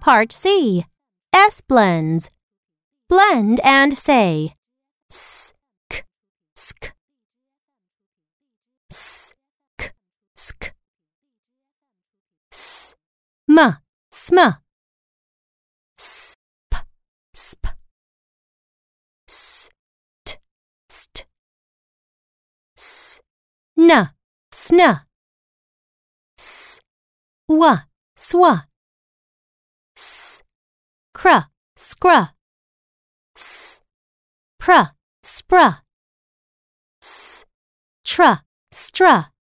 Part C, S blends. Blend and say, sk, sk, sk, sk, sm, sm, sp, sp, st, st, sn, sn, swa, swa.Scra, scra, spra, spra, stra, stra.